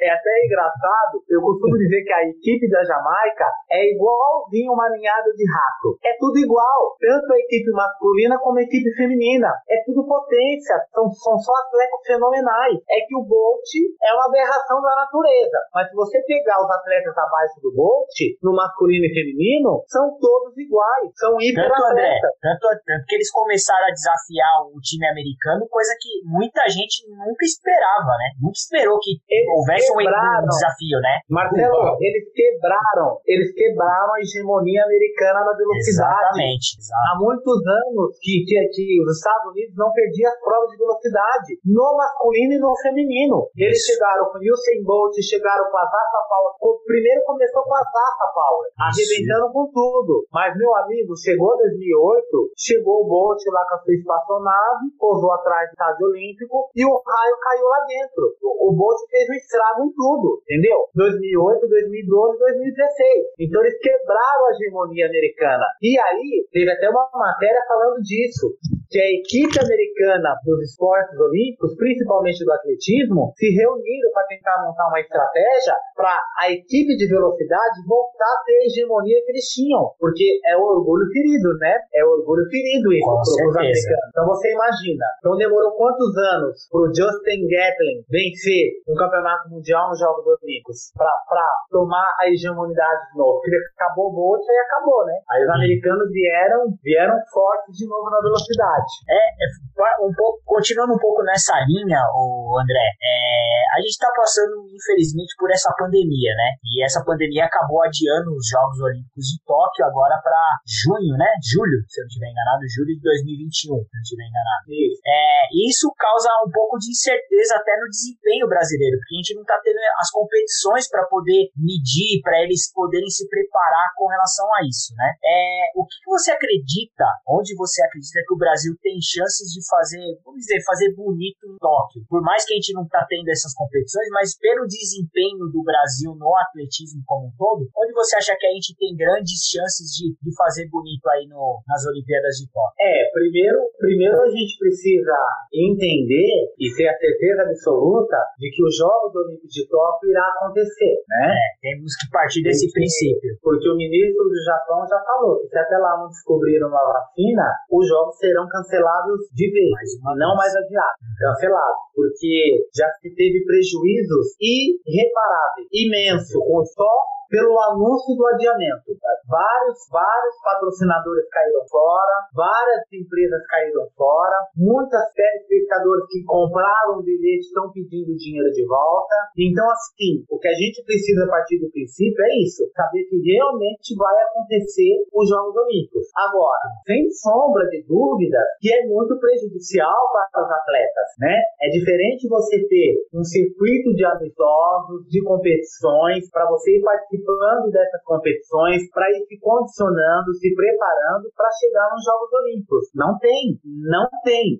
é até engraçado, eu costumo dizer que a equipe da Jamaica é igualzinho uma ninhada de rato. É tudo igual, tanto a equipe masculina como a equipe feminina. É tudo potência, são só atletas fenomenais. É que o Bolt é uma aberração da natureza, mas se você pegar os atletas abaixo do Bolt, no masculino e feminino, são todos iguais, são hiperatletas. Tanto que eles começaram a desafiar o time americano, coisa que muita gente nunca esperava, né? Nunca esperou que houvesse um desafio, né? Marcelo, eles quebraram a hegemonia americana na velocidade. Exatamente. Há muitos anos que os Estados Unidos não perdiam as provas de velocidade, no masculino e no feminino. Eles chegaram com o Usain Bolt, chegaram com a Zafa Power, primeiro começou com a Zafa Power, arrebentando com tudo. Mas, meu amigo, chegou 2008, chegou o Bolt lá com a sua espaçonave, pousou atrás do estádio olímpico e o raio caiu lá dentro. O Bolt fez um estrago em tudo, entendeu? 2008, 2012, 2016. Então eles quebraram a hegemonia americana. E aí, teve até uma matéria falando disso, que a equipe americana dos esportes olímpicos, principalmente do atletismo, se reuniram para tentar montar uma estratégia para a equipe de velocidade voltar a ter a hegemonia que eles tinham. Porque é o orgulho ferido, né? É o orgulho ferido isso para os americanos. Então você imagina. Então demorou quantos anos para o Justin Gatlin vencer um campeonato mundial nos Jogos Olímpicos para tomar a hegemonidade de novo? Porque acabou o Bolt e acabou, né? Aí os americanos vieram fortes de novo na velocidade. Continuando um pouco nessa linha, André, a gente está passando, infelizmente, por essa pandemia, né? E essa pandemia acabou adiando os Jogos Olímpicos de Tóquio agora para junho, né? Julho, se eu não estiver enganado, julho de 2021, se eu não estiver enganado. Isso causa um pouco de incerteza até no desempenho brasileiro, porque a gente não está tendo as competições para poder medir, para eles poderem se preparar com relação a isso, né? O que você acredita, onde você acredita que o Brasil tem chances de fazer, vamos dizer, fazer bonito em Tóquio? Por mais que a gente não está tendo essas competições, mas pelo desempenho do Brasil no atletismo como um todo, onde você acha que a gente tem grandes chances de fazer bonito aí nas Olimpíadas de Tóquio? Primeiro a gente precisa entender e ter a certeza absoluta de que os Jogos Olímpicos de Tóquio irá acontecer, né? Temos que partir desse princípio. Porque o ministro do Japão já falou que se até lá não descobriram uma vacina, os Jogos serão cancelados de vez, não mais adiados, cancelados, porque já se teve prejuízos irreparáveis, imenso, com só pelo anúncio do adiamento. Vários patrocinadores caíram fora, várias empresas caíram fora, muitas telespectadores que compraram o bilhete estão pedindo dinheiro de volta. Então, assim, o que a gente precisa a partir do princípio é isso, saber que realmente vai acontecer os Jogos Olímpicos. Agora, sem sombra de dúvida, que é muito prejudicial para os atletas, né? É diferente você ter um circuito de amistosos, de competições, para você ir participando dessas competições, para ir se condicionando, se preparando para chegar nos Jogos Olímpicos. Não tem.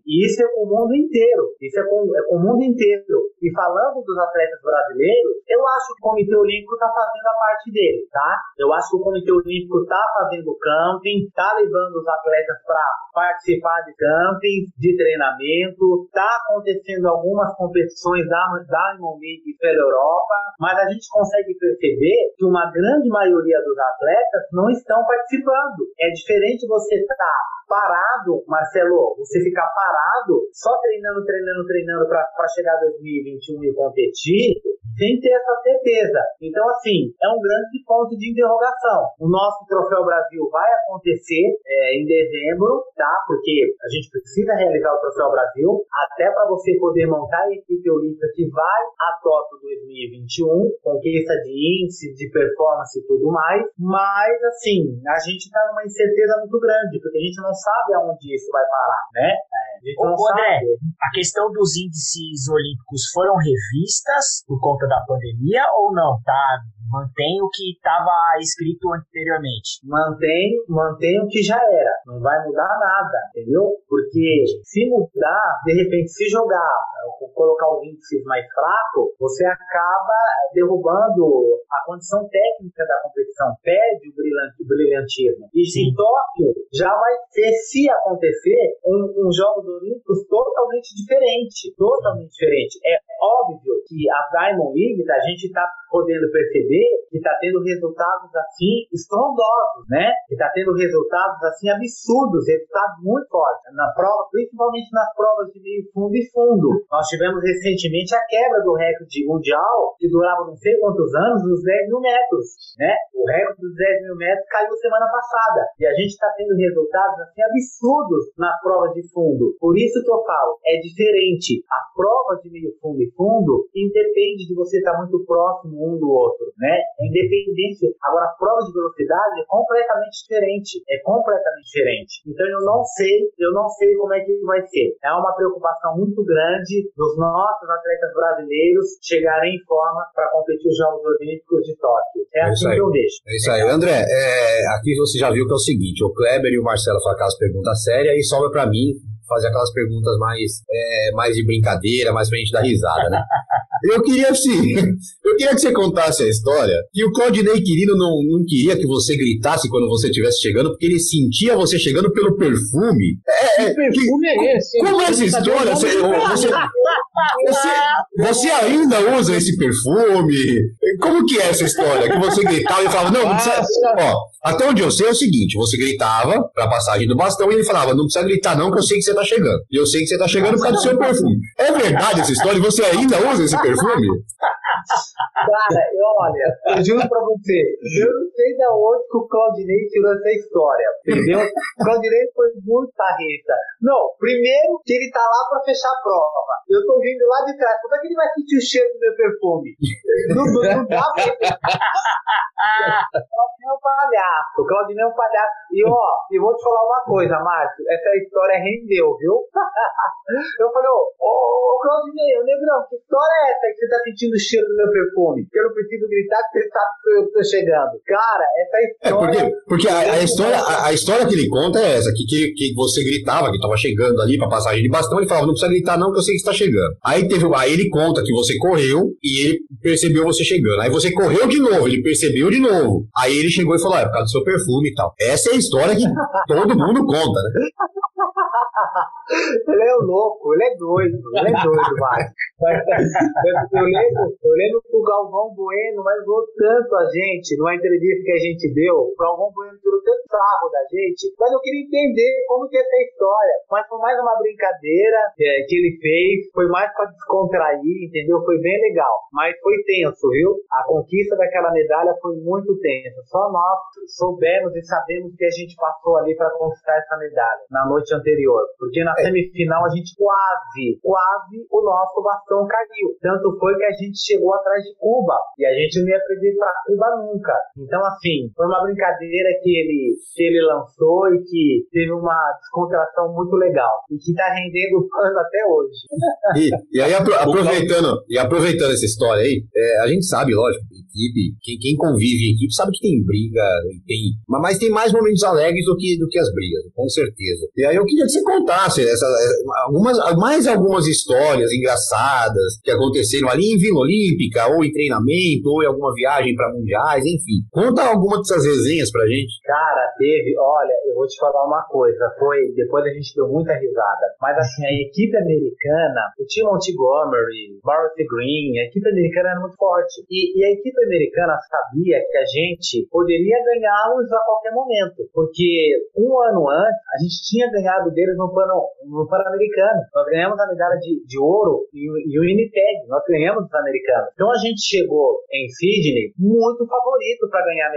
E isso é com o mundo inteiro. E falando dos atletas brasileiros, eu acho que o Comitê Olímpico está fazendo a parte dele, tá? Eu acho que o Comitê Olímpico está fazendo camping, está levando os atletas para participar de camping, de treinamento, está acontecendo algumas competições da Diamond League pela Europa, mas a gente consegue perceber que uma grande maioria dos atletas não estão participando. É diferente você estar parado, Marcelo, você ficar parado, só treinando para chegar a 2021 e competir, sem ter essa certeza. Então, assim, é um grande ponto de interrogação. O nosso Troféu Brasil vai acontecer em dezembro, tá? Porque a gente precisa realizar o Troféu Brasil, até para você poder montar a equipe olímpica que vai a Tóquio 2021, conquista de índice, de performance e tudo mais. Mas, assim, a gente está numa incerteza muito grande, porque a gente não sabe aonde isso vai parar, né? André, a questão dos índices olímpicos foram revistas por conta da pandemia ou não? Tá Mantém o que estava escrito anteriormente. Mantém o que já era. Não vai mudar nada, entendeu? Porque se mudar, de repente, se jogar, colocar um índice mais fraco, você acaba derrubando a condição técnica da competição. Perde o brilhantismo. E em Tóquio, já vai ter, se acontecer, um Jogos Olímpicos totalmente diferente. Totalmente diferente. É óbvio que a Diamond League, a gente está podendo perceber que está tendo resultados assim estrondosos, né? Que está tendo resultados assim absurdos, resultados muito fortes. Na prova, principalmente nas provas de meio fundo e fundo. Nós tivemos recentemente a quebra do recorde mundial, que durava não sei quantos anos, dos 10 mil metros, né? O recorde dos 10 mil metros caiu semana passada. E a gente está tendo resultados assim absurdos nas provas de fundo. Por isso que eu falo, é diferente. As provas de meio fundo e fundo independe de você estar muito próximo um do outro, né? Independente. Agora, as provas de velocidade é completamente diferente. É completamente diferente. Então, eu não sei como é que vai ser. É uma preocupação muito grande dos nossos atletas brasileiros chegarem em forma para competir os Jogos Olímpicos de Tóquio. É assim que eu vejo. É isso aí. André, aqui você já viu que é o seguinte, o Kleber e o Marcelo fazem aquelas perguntas sérias e sobra para mim fazer aquelas perguntas mais de brincadeira, mais pra gente dar risada, né? Eu queria que você contasse a história que o Claudinei Quirino não queria que você gritasse quando você estivesse chegando, porque ele sentia você chegando pelo perfume. Que perfume é esse? Como é essa história? Você ainda usa esse perfume? Como que é essa história? Que você gritava e falava, não precisa... Ó, até onde eu sei é o seguinte, você gritava pra passagem do bastão e ele falava, não precisa gritar não, que eu sei que você tá chegando. E eu sei que você tá chegando por causa do seu perfume. É verdade essa história? Você ainda usa esse perfume? Cara, eu juro pra você, eu não sei da onde que o Claudinei tirou essa história, entendeu? O Claudinei foi muito tarreta. Não, primeiro que ele tá lá pra fechar a prova. Eu tô vindo lá de trás, como é que ele vai sentir o cheiro do meu perfume? Não dá pra O Claudinei é um palhaço. E ó, eu vou te falar uma coisa, Márcio, essa história rendeu, viu? Eu falei, ô Claudinei, ô negrão, que história é essa que você tá sentindo o cheiro do meu perfume? Que eu não preciso gritar que você sabe que eu tô chegando. Cara, essa história... Porque a história que ele conta é essa, que você gritava que tava chegando ali pra passagem de bastão, ele falava, não precisa gritar não, que eu sei que você tá chegando. Aí ele conta que você correu e ele percebeu você chegando. Aí você correu de novo, ele percebeu de novo. Aí ele chegou e falou, é por causa do seu perfume e tal. Essa é a história que todo mundo conta, né? Ele é louco, ele é doido, vai. Eu lembro que o Galvão Bueno marcou tanto a gente numa entrevista que a gente deu. O Galvão Bueno tirou tanto sarro da gente, mas eu queria entender como que é essa história. Mas foi mais uma brincadeira que ele fez, foi mais pra descontrair, entendeu? Foi bem legal, mas foi tenso, viu? A conquista daquela medalha foi muito tensa. Só nós soubemos e sabemos o que a gente passou ali pra conquistar essa medalha na noite anterior, porque na semifinal a gente quase o nosso bastão caiu. Tanto foi que a gente chegou atrás de Cuba e a gente não ia perder para Cuba nunca. Então, assim, foi uma brincadeira que ele lançou e que teve uma descontração muito legal e que tá rendendo fãs até hoje. E aí, aproveitando essa história aí, a gente sabe, lógico, equipe, quem convive em equipe sabe que tem briga, mas tem mais momentos alegres do que as brigas, com certeza. E aí eu queria que você contasse mais algumas histórias engraçadas que aconteceram ali em Vila Olímpica, ou em treinamento, ou em alguma viagem para mundiais, enfim. Conta alguma dessas resenhas pra gente. Cara, olha, eu vou te falar uma coisa, depois a gente deu muita risada, mas assim, a equipe americana, o Tim Montgomery, Morris Green, a equipe americana era muito forte, e a equipe americana sabia que a gente poderia ganhá-los a qualquer momento, porque um ano antes, a gente tinha ganhado deles no Pan-Americano. Nós ganhamos a medalha de ouro e o Initeg, nós ganhamos os americanos. Então a gente chegou em Sydney muito favorito para ganhar a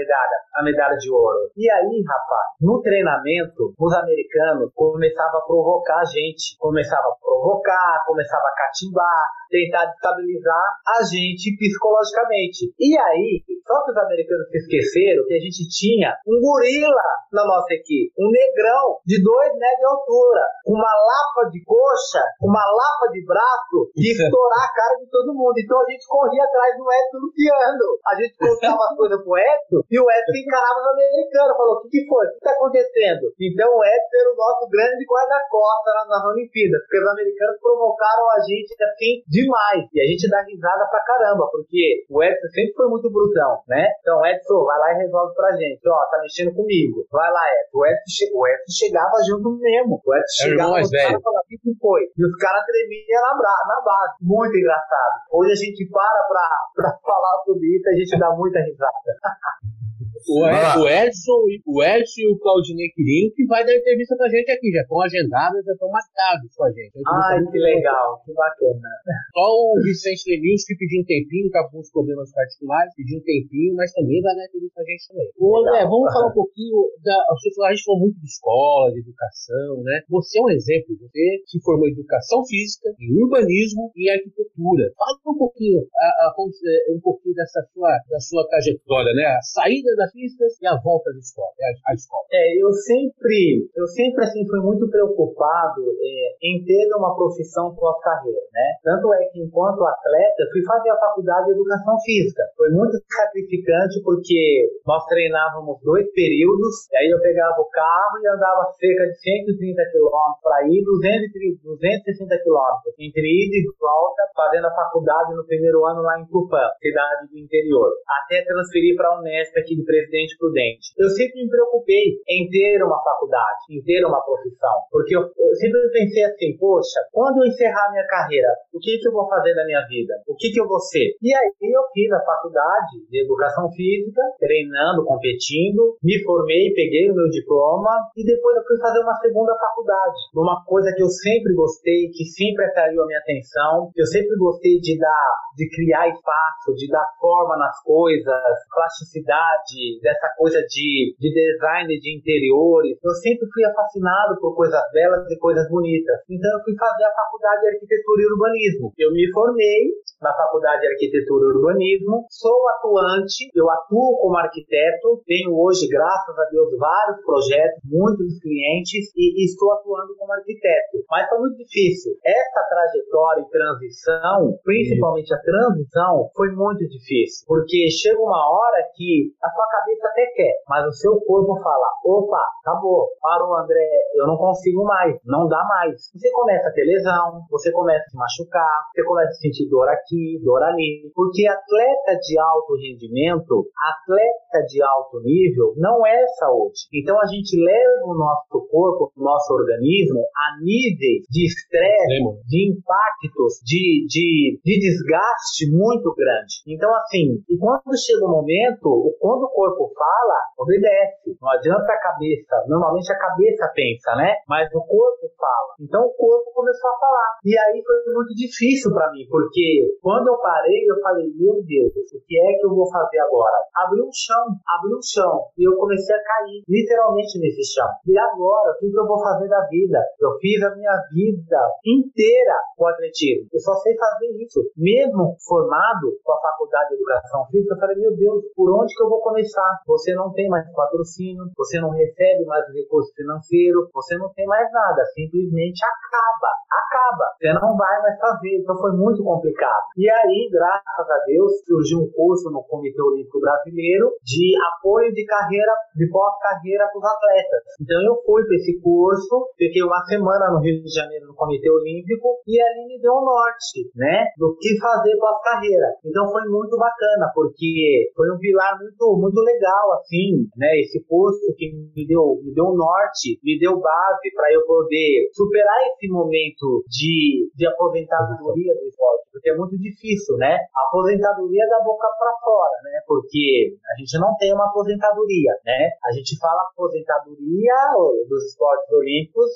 medalha de ouro. E aí, rapaz, no treinamento, os americanos começavam a provocar a gente, começava a catimbar, tentar estabilizar a gente psicologicamente. E aí, só que os americanos se esqueceram que a gente tinha um gorila na nossa equipe, um negrão de 2 metros de altura, com uma lapa de coxa, uma lapa de braço, de estourar a cara de todo mundo. Então a gente corria atrás do Edson Luciano. A gente contava as coisas pro Edson e o Edson encarava os americanos, falou: o que foi? O que tá acontecendo? Então o Edson era o nosso grande guarda-costa nas Olimpíadas, porque os americanos provocaram a gente assim demais. E a gente dá risada pra caramba, porque o Edson sempre foi muito brutão, né? Então, Edson, vai lá e resolve pra gente. Ó, tá mexendo comigo. Vai lá, Edson. O Edson chegava junto mesmo. O Edson chegava junto e falava: o que foi? E os caras tremiam na base. Muito engraçado. Hoje a gente para pra falar sobre isso, a gente dá muita risada. O Edson e o Claudinei Quirim, que vai dar entrevista pra gente aqui, já estão agendados, já estão marcados com a gente. Ai, que legal, que bacana. Só o Vicente Lemius, que pediu um tempinho, com alguns problemas particulares, pediu um tempinho, mas também vai dar entrevista pra gente também. Ô André, vamos falar um pouquinho a gente falou muito de escola, de educação, né? Você é um exemplo, você se formou em educação física, em urbanismo e arquitetura. Fala um pouquinho da sua trajetória, né? A saída da e a volta da escola, à escola. Eu sempre assim, fui muito preocupado em ter uma profissão pós-carreira, né? Tanto é que, enquanto atleta, fui fazer a faculdade de educação física. Foi muito sacrificante, porque nós treinávamos 2 períodos, e aí eu pegava o carro e andava cerca de 130 quilômetros para ir, 260 quilômetros, entre ida e volta, fazendo a faculdade no primeiro ano lá em Tupã, cidade do interior, até transferir para a Unesp aqui de Presidente Prudente. Eu sempre me preocupei em ter uma faculdade, em ter uma profissão, porque eu sempre pensei assim: poxa, quando eu encerrar minha carreira, o que eu vou fazer da minha vida? O que eu vou ser? E aí eu fiz a faculdade de educação física, treinando, competindo, me formei, peguei o meu diploma e depois eu fui fazer uma segunda faculdade, numa coisa que eu sempre gostei, que sempre atraiu a minha atenção. Eu sempre gostei de criar espaço, de dar forma nas coisas, plasticidade, dessa coisa de design de interiores. Eu sempre fui fascinado por coisas belas e coisas bonitas. Então eu fui fazer a faculdade de arquitetura e urbanismo. Eu me formei na faculdade de arquitetura e urbanismo, sou atuante, eu atuo como arquiteto, tenho hoje, graças a Deus, vários projetos, muitos clientes, e estou atuando como arquiteto. Mas foi muito difícil. Essa trajetória e transição, principalmente a transição, foi muito difícil, porque chega uma hora que a sua cabeça até quer, mas o seu corpo fala: opa, acabou, parou, André, eu não consigo mais, não dá mais. Você começa a ter lesão, você começa a se machucar, você começa a sentir dor aqui, dor ali, porque atleta de alto rendimento, atleta de alto nível, não é saúde. Então a gente leva o nosso corpo, o nosso organismo a níveis de estresse, de impactos, de desgaste muito grande. Então assim, e quando chega o momento, quando o corpo fala, obedece. Não adianta a cabeça. Normalmente a cabeça pensa, né? Mas o corpo fala. Então o corpo começou a falar. E aí foi muito difícil pra mim, porque quando eu parei, eu falei: meu Deus, o que é que eu vou fazer agora? Abri um chão. E eu comecei a cair, literalmente, nesse chão. E agora, o que eu vou fazer da vida? Eu fiz a minha vida inteira com atletismo. Eu só sei fazer isso. Mesmo formado com a faculdade de educação física, eu falei: meu Deus, por onde que eu vou começar? Você não tem mais patrocínio, você não recebe mais recurso financeiro, você não tem mais nada, simplesmente acaba, você não vai mais fazer. Então foi muito complicado. E aí, graças a Deus, surgiu um curso no Comitê Olímpico Brasileiro de apoio de carreira, de pós-carreira para os atletas. Então eu fui para esse curso, fiquei uma semana no Rio de Janeiro no Comitê Olímpico, e ali me deu um norte, né, do que fazer pós-carreira. Então foi muito bacana, porque foi um pilar muito legal, assim, né? Esse curso que me deu um norte, me deu base para eu poder superar esse momento de aposentadoria do esporte, porque é muito difícil, né? A aposentadoria é da boca para fora, né? porque a gente não tem uma aposentadoria, né? A gente fala aposentadoria dos esportes olímpicos,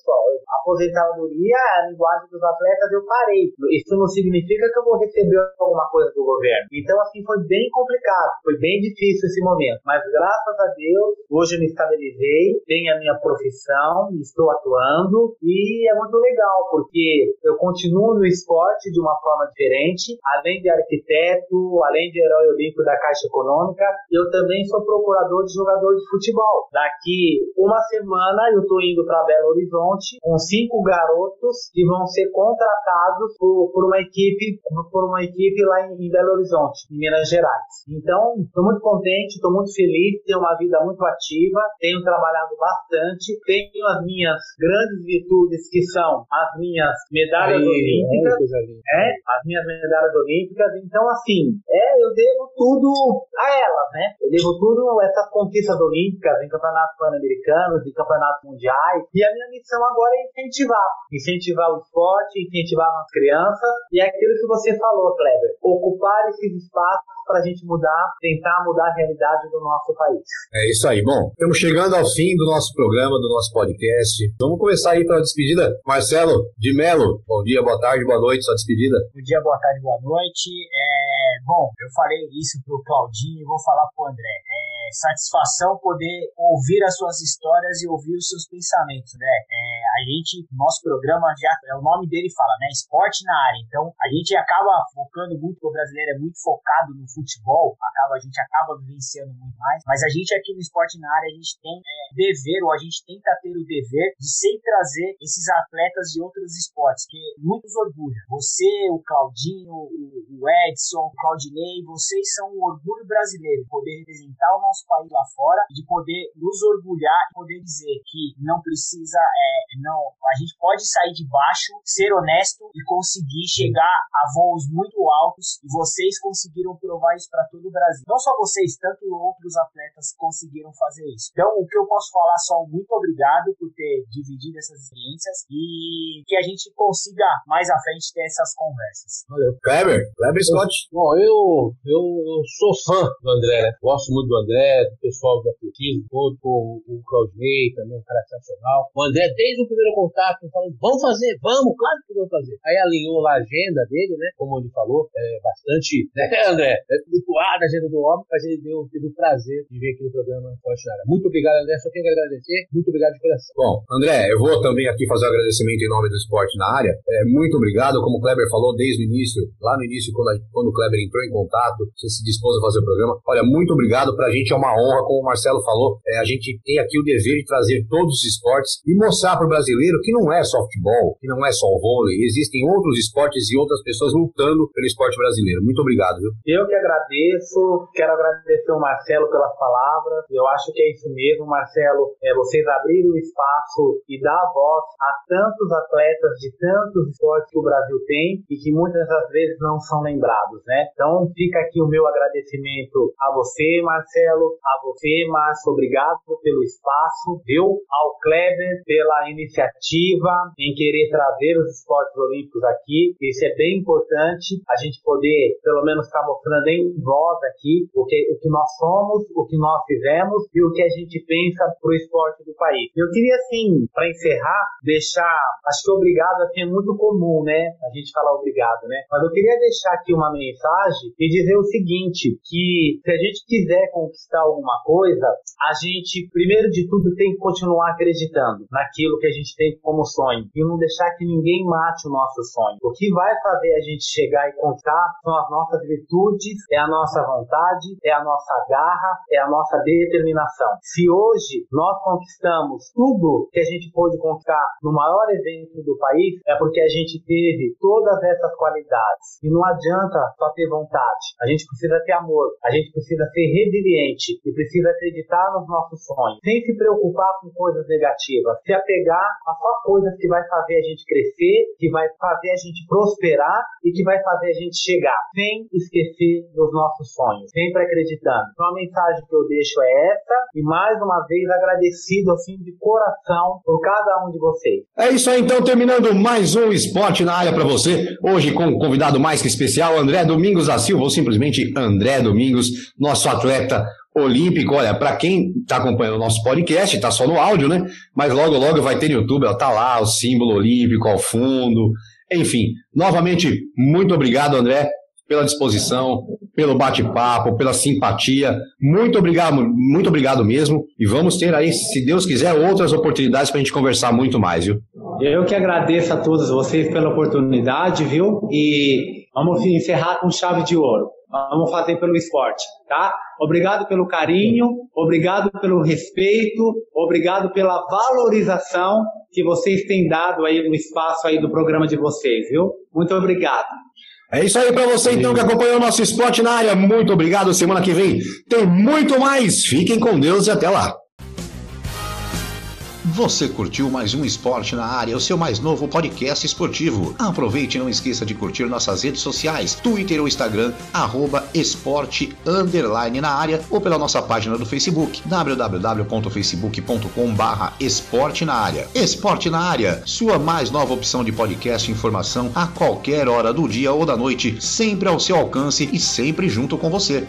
aposentadoria é a linguagem dos atletas, eu parei. Isso não significa que eu vou receber alguma coisa do governo. Então, assim, foi bem complicado, foi bem difícil esse momento. Mas, graças a Deus, hoje eu me estabilizei, tenho a minha profissão, estou atuando e é muito legal, porque eu continuo no esporte de uma forma diferente, além de arquiteto, além de herói olímpico da Caixa Econômica, eu também sou procurador de jogador de futebol. Daqui uma semana eu estou indo para Belo Horizonte com 5 garotos que vão ser contratados por uma equipe lá em Belo Horizonte, em Minas Gerais. Então, estou muito contente, estou muito feliz, tenho uma vida muito ativa, tenho trabalhado bastante, tenho as minhas grandes virtudes que são as minhas medalhas olímpicas, as minhas medalhas olímpicas. Então, assim, eu devo tudo a elas, né? Eu devo tudo a essas conquistas olímpicas em campeonatos pan-americanos, em campeonatos mundiais. E a minha missão agora é incentivar o esporte, incentivar as crianças. E é aquilo que você falou, Kleber, ocupar esses espaços para a gente tentar mudar a realidade do nosso país. É isso aí. Bom, estamos chegando ao fim do nosso programa, do nosso podcast. Vamos começar aí pela despedida. Marcelo de Mello, bom dia, boa tarde, boa noite, sua despedida. Bom dia, boa tarde, boa noite. Bom, eu falei isso pro Claudinho e vou falar pro André. Satisfação poder ouvir as suas histórias e ouvir os seus pensamentos, né? Nosso programa já, o nome dele fala, né? Esporte na área. Então, a gente acaba focando muito, o brasileiro é muito focado no futebol, a gente acaba vivenciando muito mais, mas a gente aqui no Esporte na Área, a gente tem dever, ou a gente tenta ter o dever de sempre trazer esses atletas de outros esportes, que muitos orgulham. Você, o Claudinho, o Edson, o Claudinei, vocês são um orgulho brasileiro, poder representar o nosso país lá fora, de poder nos orgulhar e poder dizer que não precisa, a gente pode sair de baixo, ser honesto e conseguir chegar a voos muito altos, e vocês conseguiram provar isso para todo o Brasil. Não só vocês, tanto outros atletas conseguiram fazer isso. Então, o que eu posso falar só, muito obrigado por ter dividido essas experiências e que a gente consiga mais à frente ter essas conversas. Valeu. Kleber Scott. Bom, eu sou fã do André, né? Gosto muito do André, do pessoal do atletismo, o Claudinei também, um cara excepcional. O André, desde o primeiro contato, falou, vamos fazer, claro que vamos fazer. Aí alinhou lá a agenda dele, né? Como ele falou, bastante, né, André? É flutuada a agenda do homem, mas ele teve o prazer de vir aqui no programa Coachinara. Muito obrigado, André, só tenho que agradecer, muito obrigado de coração. Bom, André, eu vou também aqui fazer um agradecimento em nome do Esporte na Área. Muito obrigado, como o Kleber falou desde o início, lá no início, quando o Kleber entrou em contato, você se dispôs a fazer o programa. Olha, muito obrigado, pra gente é uma honra, como o Marcelo falou, a gente tem aqui o dever de trazer todos os esportes e mostrar pro brasileiro que não é só futebol, que não é só o vôlei, existem outros esportes e outras pessoas lutando pelo esporte brasileiro. Muito obrigado, viu? Eu que agradeço, quero agradecer o Marcelo pelas palavras, eu acho que é isso mesmo, Marcelo, vocês abrirem o espaço e dar voz a tantos atletas de tantos esportes que o Brasil tem e que muitas das vezes não são lembrados, né? Então fica aqui o meu agradecimento a você, Marcelo, a você, Márcio, obrigado pelo espaço, viu? Ao Kleber pela iniciativa em querer trazer os esportes olímpicos aqui, isso é bem importante, a gente poder pelo menos estar mostrando em voz aqui o que nós somos, o que nós fizemos e o que a gente pensa pro esporte do país. Eu queria, assim, para encerrar, deixar, acho que obrigado assim é muito comum, né? A gente falar obrigado, né? Mas eu queria deixar aqui uma mensagem e dizer o seguinte, que se a gente quiser conquistar alguma coisa, a gente, primeiro de tudo, tem que continuar acreditando naquilo que a gente tem como sonho e não deixar que ninguém mate o nosso sonho. O que vai fazer a gente chegar e conquistar são as nossas virtudes, é a nossa vontade, é a nossa garra, é a nossa determinação. Se hoje nós conquistamos tudo que a gente pôde conquistar no maior evento do país, é porque a gente teve todas essas qualidades. E não adianta só ter vontade. A gente precisa ter amor, a gente precisa ser resiliente e precisa acreditar nos nossos sonhos, sem se preocupar com coisas negativas, se apegar a só coisas que vai fazer a gente crescer, que vai fazer a gente prosperar e que vai fazer a gente chegar. Sem esquecer dos nossos sonhos, sempre acreditando. Então a mensagem que eu deixo é essa, e mais uma vez agradecido assim de coração por cada um de vocês. É isso aí, então, terminando mais um Esporte na Área para você, hoje com um convidado mais que especial, André Domingos da Silva, ou simplesmente André Domingos, nosso atleta olímpico. Olha, para quem está acompanhando o nosso podcast, está só no áudio, né? Mas logo, logo vai ter no YouTube, ó, tá lá o símbolo olímpico ao fundo. Enfim, novamente, muito obrigado, André, pela disposição, pelo bate-papo, pela simpatia. Muito obrigado mesmo. E vamos ter aí, se Deus quiser, outras oportunidades para a gente conversar muito mais, viu? Eu que agradeço a todos vocês pela oportunidade, viu? E vamos encerrar com chave de ouro. Vamos fazer pelo esporte, tá? Obrigado pelo carinho, obrigado pelo respeito, obrigado pela valorização que vocês têm dado aí no espaço aí do programa de vocês, viu? Muito obrigado. É isso aí para você, então, que acompanhou o nosso Esporte na Área. Muito obrigado. Semana que vem tem muito mais. Fiquem com Deus e até lá. Você curtiu mais um Esporte na Área, o seu mais novo podcast esportivo. Aproveite e não esqueça de curtir nossas redes sociais, Twitter ou Instagram, @esporte_na área, ou pela nossa página do Facebook, www.facebook.com/esporte na área. Esporte na Área, sua mais nova opção de podcast e informação a qualquer hora do dia ou da noite, sempre ao seu alcance e sempre junto com você.